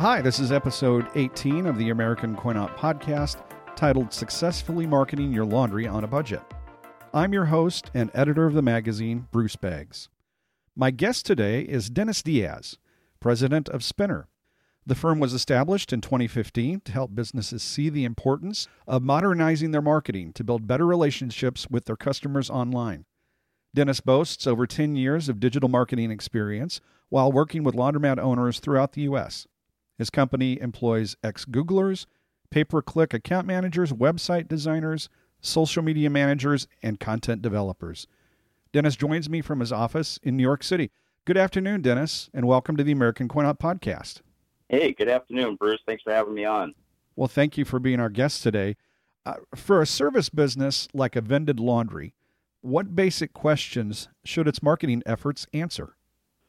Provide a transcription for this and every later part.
Hi, this is episode 18 of the American CoinOp podcast, titled Successfully Marketing Your Laundry on a Budget. I'm your host and editor of the magazine, Bruce Bags. My guest today is Dennis Diaz, president of Spynr. The firm was established in 2015 to help businesses see the importance of modernizing their marketing to build better relationships with their customers online. Dennis boasts over 10 years of digital marketing experience while working with laundromat owners throughout the U.S. His company employs ex-Googlers, pay-per-click account managers, website designers, social media managers, and content developers. Dennis joins me from his office in New York City. Good afternoon, Dennis, and welcome to the American CoinOp podcast. Hey, good afternoon, Bruce. Thanks for having me on. Well, thank you for being our guest today. For a service business like a vended laundry, what basic questions should its marketing efforts answer?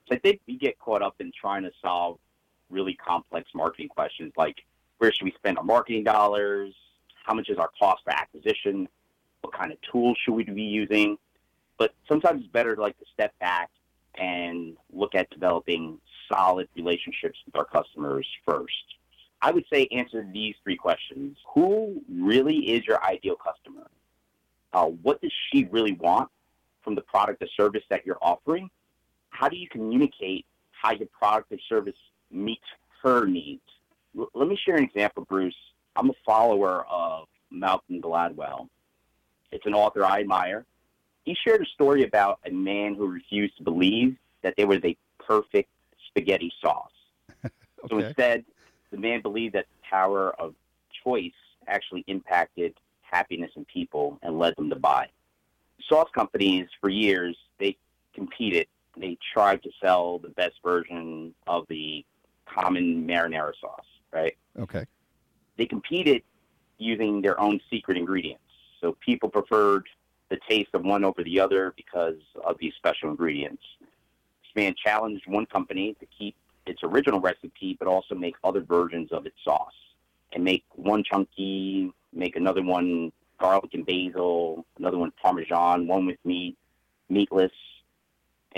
I think we get caught up in trying to solve really complex marketing questions like, where should we spend our marketing dollars? How much is our cost for acquisition? What kind of tools should we be using? But sometimes it's better to step back and look at developing solid relationships with our customers first. I would say answer these three questions. Who really is your ideal customer? What does she really want from the product or service that you're offering? How do you communicate how your product or service meets her needs? Let me share an example, Bruce. I'm a follower of Malcolm Gladwell. It's an author I admire. He shared a story about a man who refused to believe that there was a perfect spaghetti sauce. Okay. So instead, the man believed that the power of choice actually impacted happiness in people and led them to buy. Sauce companies, for years, they competed. They tried to sell the best version of the common marinara sauce, right? Okay. They competed using their own secret ingredients. So people preferred the taste of one over the other because of these special ingredients. This man challenged one company to keep its original recipe, but also make other versions of its sauce and make one chunky, make another one garlic and basil, another one Parmesan, one with meat, meatless.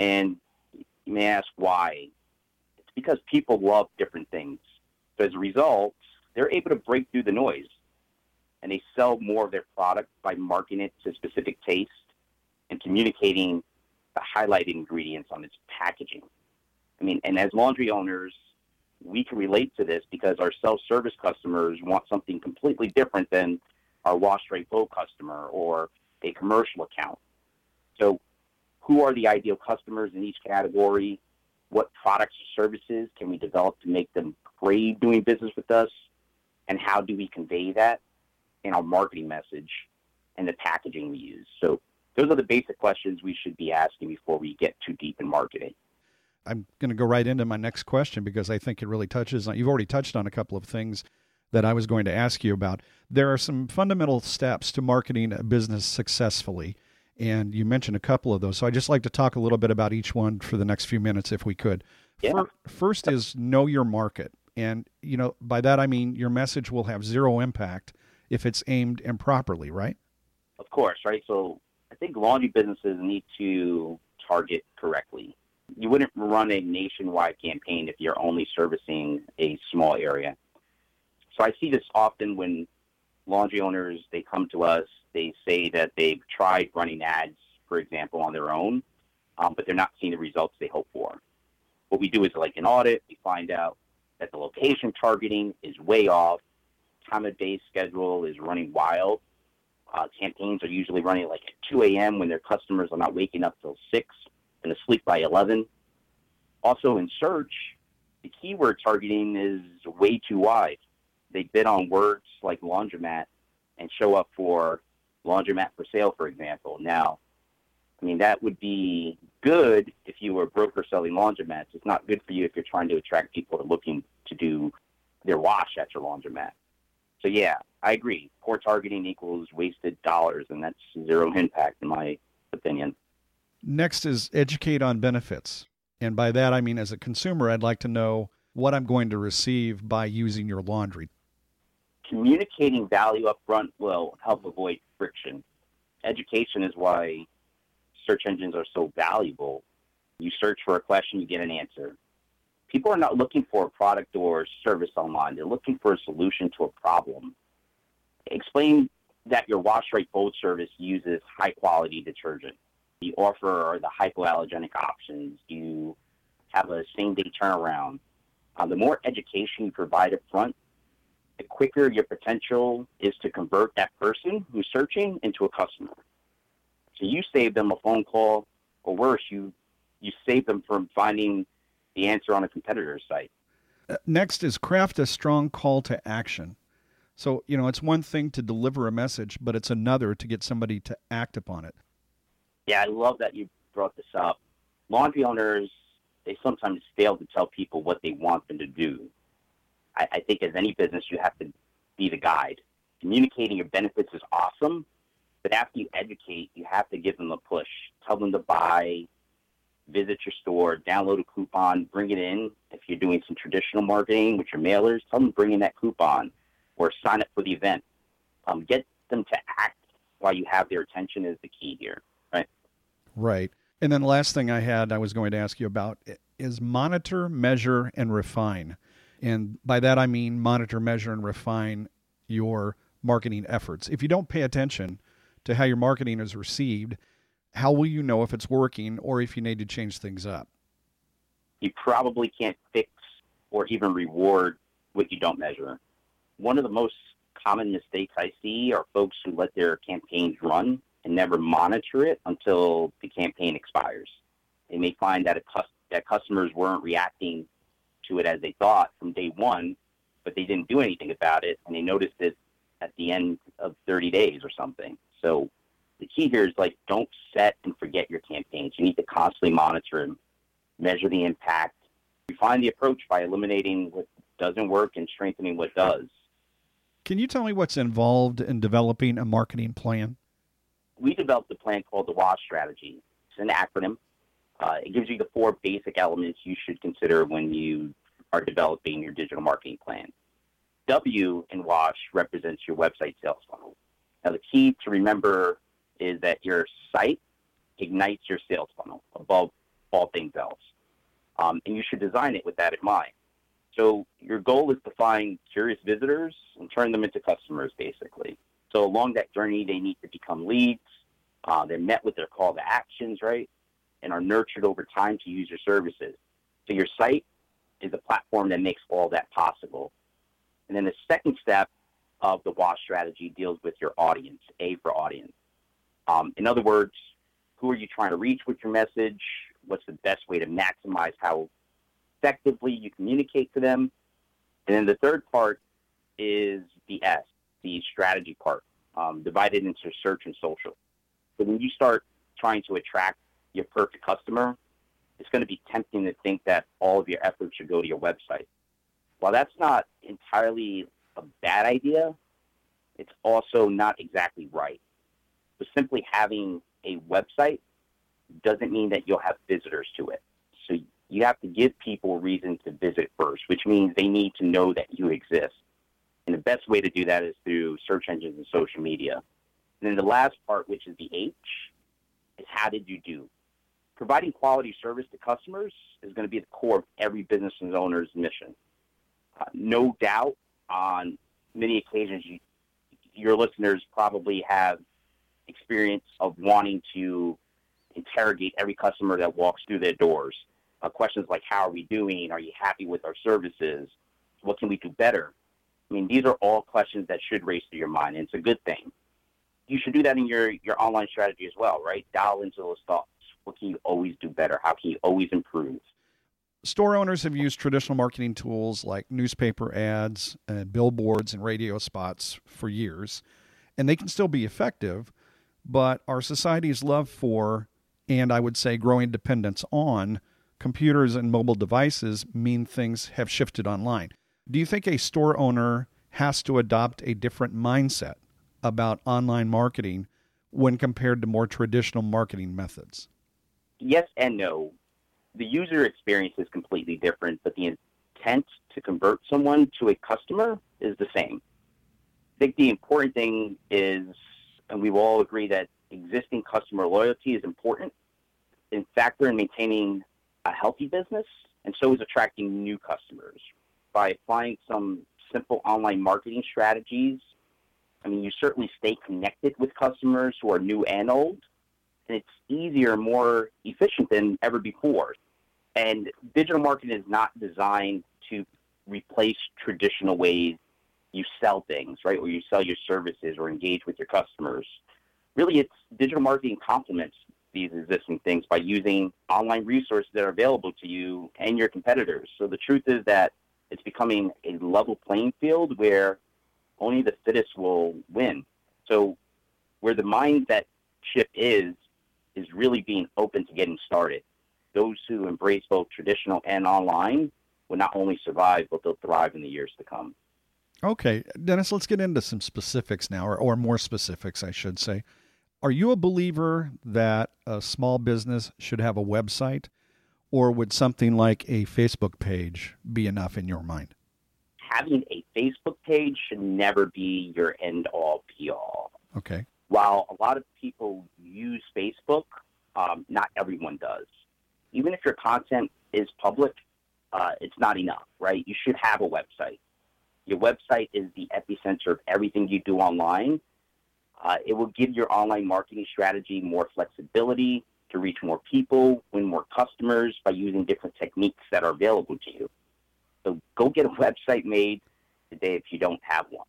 And you may ask why. It's because people love different things. So as a result, they're able to break through the noise, and they sell more of their product by marketing it to specific taste and communicating the highlighted ingredients on its packaging. I mean, and as laundry owners, we can relate to this because our self-service customers want something completely different than our wash, spray, flow customer or a commercial account. So who are the ideal customers in each category? What products or services can we develop to make them crave doing business with us? And how do we convey that in our marketing message and the packaging we use? So those are the basic questions we should be asking before we get too deep in marketing. I'm going to go right into my next question because I think it really touches on, you've already touched on a couple of things that I was going to ask you about. There are some fundamental steps to marketing a business successfully, and you mentioned a couple of those. So I'd just like to talk a little bit about each one for the next few minutes if we could. Yeah. First is know your market. And, you know, by that I mean your message will have zero impact if it's aimed improperly, right? Of course, right? So I think laundry businesses need to target correctly. You wouldn't run a nationwide campaign if you're only servicing a small area. So I see this often when laundry owners, they come to us, they say that they've tried running ads, for example, on their own, but they're not seeing the results they hope for. What we do is an audit. We find out that the location targeting is way off. Time of day schedule is running wild. Campaigns are usually running at 2 a.m. when their customers are not waking up till 6 and asleep by 11. Also in search, the keyword targeting is way too wide. They bid on words like laundromat and show up for laundromat for sale, for example. Now, I mean, that would be good if you were a broker selling laundromats. It's not good for you if you're trying to attract people who are looking to do their wash at your laundromat. So, yeah, I agree. Poor targeting equals wasted dollars, and that's zero impact in my opinion. Next is educate on benefits. And by that, I mean, as a consumer, I'd like to know what I'm going to receive by using your laundry. Communicating value up front will help avoid friction. Education is why search engines are so valuable. You search for a question, you get an answer. People are not looking for a product or service online. They're looking for a solution to a problem. Explain that your Wash Right Bold service uses high-quality detergent. You offer the hypoallergenic options. You have a same-day turnaround. The more education you provide up front, the quicker your potential is to convert that person who's searching into a customer. So you save them a phone call, or worse, you save them from finding the answer on a competitor's site. Next is craft a strong call to action. So, you know, it's one thing to deliver a message, but it's another to get somebody to act upon it. Yeah, I love that you brought this up. Laundry owners, they sometimes fail to tell people what they want them to do. I think as any business, you have to be the guide. Communicating your benefits is awesome, but after you educate, you have to give them a push. Tell them to buy, visit your store, download a coupon, bring it in. If you're doing some traditional marketing with your mailers, tell them to bring in that coupon or sign up for the event. Get them to act while you have their attention is the key here, right? Right. And then the last thing I was going to ask you about is monitor, measure, and refine. And by that, I mean monitor, measure, and refine your marketing efforts. If you don't pay attention to how your marketing is received, how will you know if it's working or if you need to change things up? You probably can't fix or even reward what you don't measure. One of the most common mistakes I see are folks who let their campaigns run and never monitor it until the campaign expires. They may find that that customers weren't reacting to it as they thought from day one, but they didn't do anything about it, and they noticed it at the end of 30 days or something. So the key here is, like, don't set and forget your campaigns. You need to constantly monitor and measure the impact. Refine the approach by eliminating what doesn't work and strengthening what does. Can you tell me what's involved in developing a marketing plan? We developed a plan called the WASH strategy. It's an acronym. It gives you the four basic elements you should consider when you are developing your digital marketing plan. W in WASH represents your website sales funnel. Now, the key to remember is that your site ignites your sales funnel above all things else, and you should design it with that in mind. So your goal is to find curious visitors and turn them into customers, basically. So along that journey, they need to become leads. They're met with their call to actions, right? And are nurtured over time to use your services. So your site is a platform that makes all that possible. And then the second step of the WASH strategy deals with your audience, A for audience. In other words, who are you trying to reach with your message? What's the best way to maximize how effectively you communicate to them? And then the third part is the S, the strategy part, divided into search and social. So when you start trying to attract your perfect customer, it's going to be tempting to think that all of your efforts should go to your website. While that's not entirely a bad idea, it's also not exactly right. So simply having a website doesn't mean that you'll have visitors to it. So you have to give people a reason to visit first, which means they need to know that you exist. And the best way to do that is through search engines and social media. And then the last part, which is the H, is how did you do? Providing quality service to customers is going to be the core of every business owner's mission. No doubt, on many occasions, your listeners probably have experience of wanting to interrogate every customer that walks through their doors. Questions like, how are we doing? Are you happy with our services? What can we do better? I mean, these are all questions that should race through your mind, and it's a good thing. You should do that in your online strategy as well, right? Dial into those thoughts. What can you always do better? How can you always improve? Store owners have used traditional marketing tools like newspaper ads and billboards and radio spots for years, and they can still be effective, but our society's love for, and I would say growing dependence on, computers and mobile devices mean things have shifted online. Do you think a store owner has to adopt a different mindset about online marketing when compared to more traditional marketing methods? Yes and no. The user experience is completely different, but the intent to convert someone to a customer is the same. I think the important thing is, and we will all agree, that existing customer loyalty is important. In fact, in maintaining a healthy business, and so is attracting new customers by applying some simple online marketing strategies. I mean, you certainly stay connected with customers who are new and old, and it's easier, more efficient than ever before. And digital marketing is not designed to replace traditional ways you sell things, right, or you sell your services or engage with your customers. Really, it's digital marketing complements these existing things by using online resources that are available to you and your competitors. So the truth is that it's becoming a level playing field where only the fittest will win. So where the mindset shift is really being open to getting started. Those who embrace both traditional and online will not only survive, but they'll thrive in the years to come. Okay, Dennis, let's get into some specifics now, or more specifics, I should say. Are you a believer that a small business should have a website, or would something like a Facebook page be enough in your mind? Having a Facebook page should never be your end-all, be-all. Okay. While a lot of people use Facebook, not everyone does. Even if your content is public, it's not enough, right? You should have a website. Your website is the epicenter of everything you do online. It will give your online marketing strategy more flexibility to reach more people, win more customers by using different techniques that are available to you. So go get a website made today if you don't have one.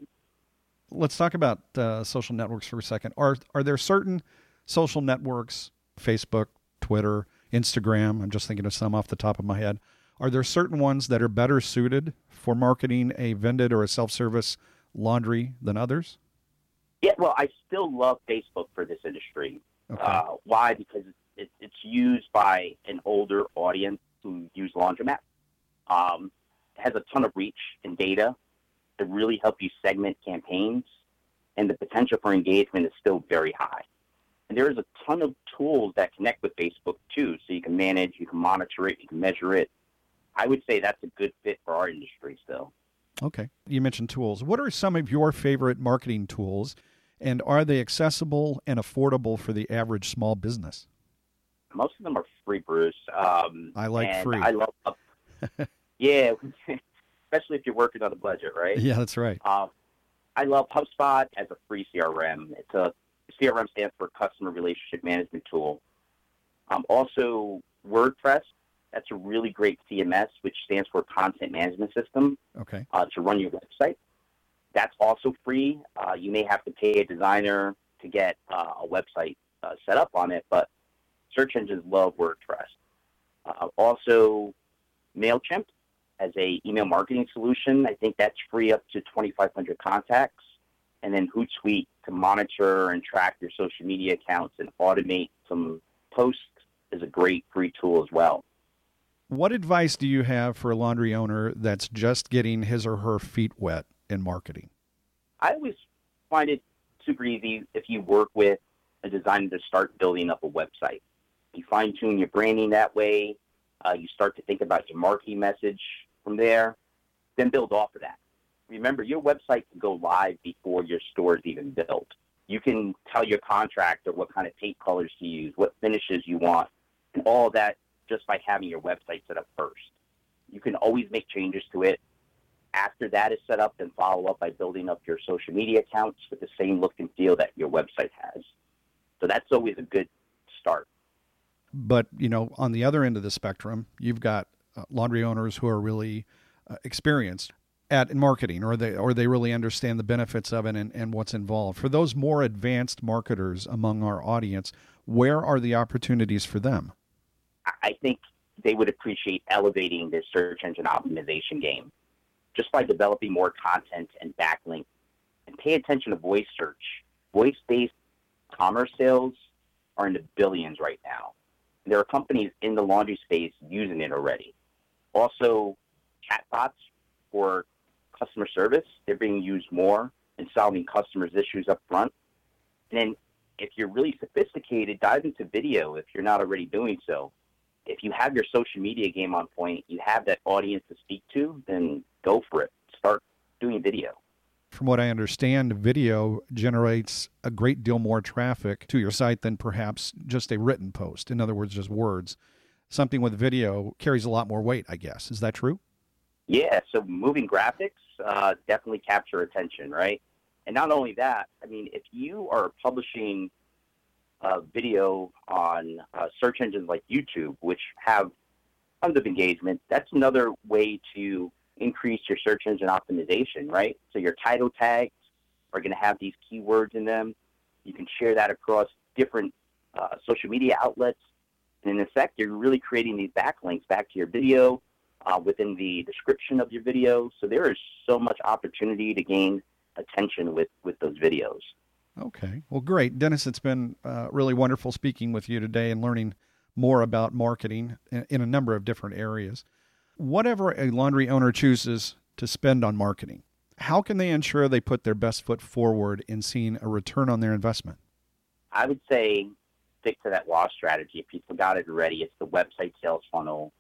Let's talk about social networks for a second. Are there certain social networks, Facebook, Twitter, Instagram, I'm just thinking of some off the top of my head, are there certain ones that are better suited for marketing a vended or a self-service laundry than others? Yeah, well, I still love Facebook for this industry. Okay. Why? Because it's used by an older audience who use laundromats. It has a ton of reach and data to really help you segment campaigns, and the potential for engagement is still very high. And there is a ton of tools that connect with Facebook, too, so you can manage, you can monitor it, you can measure it. I would say that's a good fit for our industry still. Okay. You mentioned tools. What are some of your favorite marketing tools, and are they accessible and affordable for the average small business? Most of them are free, Bruce. I like free. I love yeah, especially if you're working on a budget, right? Yeah, that's right. I love HubSpot as a free CRM. It's a CRM stands for Customer Relationship Management Tool. Also, WordPress, that's a really great CMS, which stands for Content Management System, okay, to run your website. That's also free. You may have to pay a designer to get a website set up on it, but search engines love WordPress. Also, MailChimp as a email marketing solution. I think that's free up to 2,500 contacts. And then Hootsuite to monitor and track your social media accounts and automate some posts is a great free tool as well. What advice do you have for a laundry owner that's just getting his or her feet wet in marketing? I always find it super easy if you work with a designer to start building up a website. You fine-tune your branding that way. You start to think about your marketing message from there, then build off of that. Remember, your website can go live before your store is even built. You can tell your contractor what kind of paint colors to use, what finishes you want, and all that just by having your website set up first. You can always make changes to it. After that is set up, then follow up by building up your social media accounts with the same look and feel that your website has. So that's always a good start. But, you know, on the other end of the spectrum, you've got laundry owners who are really experienced at in marketing, or they really understand the benefits of it and what's involved. For those more advanced marketers among our audience, where are the opportunities for them? I think they would appreciate elevating their search engine optimization game just by developing more content and backlinks. And pay attention to voice search. Voice-based commerce sales are in the billions right now. There are companies in the laundry space using it already. Also, chatbots for customer service, they're being used more in solving customers' issues up front. And then if you're really sophisticated, dive into video if you're not already doing so. If you have your social media game on point, you have that audience to speak to, then go for it. Start doing video. From what I understand, video generates a great deal more traffic to your site than perhaps just a written post. In other words, just words. something with video carries a lot more weight, I guess. Is that true? Yeah. So moving graphics definitely capture attention, right? And not only that, I mean, if you are publishing video on search engines like YouTube, which have tons of engagement, that's another way to increase your search engine optimization, right? So your title tags are going to have these keywords in them. You can share that across different social media outlets. And in effect, you're really creating these backlinks back to your video within the description of your video. So there is so much opportunity to gain attention with those videos. Okay. Well, great. Dennis, it's been really wonderful speaking with you today and learning more about marketing in a number of different areas. Whatever a laundry owner chooses to spend on marketing, how can they ensure they put their best foot forward in seeing a return on their investment? I would say stick to that WASH strategy. If you forgot it already, it's the website sales funnel,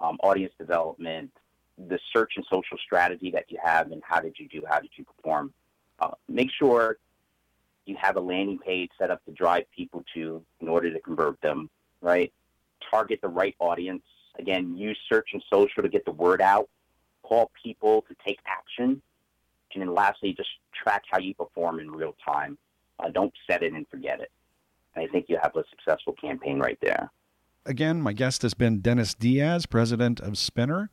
audience development, the search and social strategy that you have, and how did you do, how did you perform. Make sure you have a landing page set up to drive people to in order to convert them, right? Target the right audience. Again, use search and social to get the word out. Call people to take action. And then lastly, just track how you perform in real time. Don't set it and forget it. And I think you have a successful campaign right there. Again, my guest has been Dennis Diaz, president of Spynr,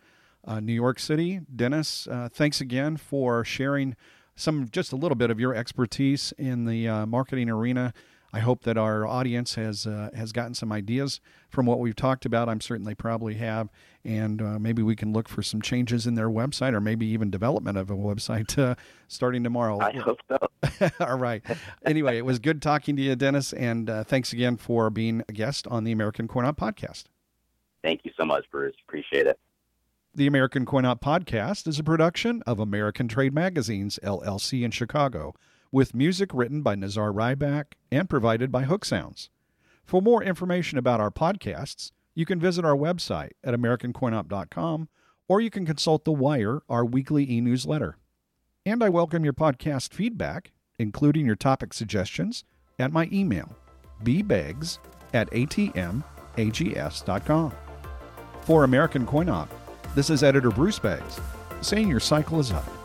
New York City. Dennis, thanks again for sharing just a little bit of your expertise in the marketing arena. I hope that our audience has gotten some ideas from what we've talked about. I'm certain they probably have, and maybe we can look for some changes in their website, or maybe even development of a website starting tomorrow. I hope so. All right. Anyway, it was good talking to you, Dennis, and thanks again for being a guest on the American Coin Op Podcast. Thank you so much, Bruce. Appreciate it. The American Coin Op Podcast is a production of American Trade Magazines, LLC in Chicago, with music written by Nazar Ryback and provided by Hook Sounds. For more information about our podcasts, you can visit our website at AmericanCoinOp.com, or you can consult The Wire, our weekly e-newsletter. And I welcome your podcast feedback, including your topic suggestions, at my email, bbags@atmags.com. For American Coin Op, this is editor Bruce Bags, saying your cycle is up.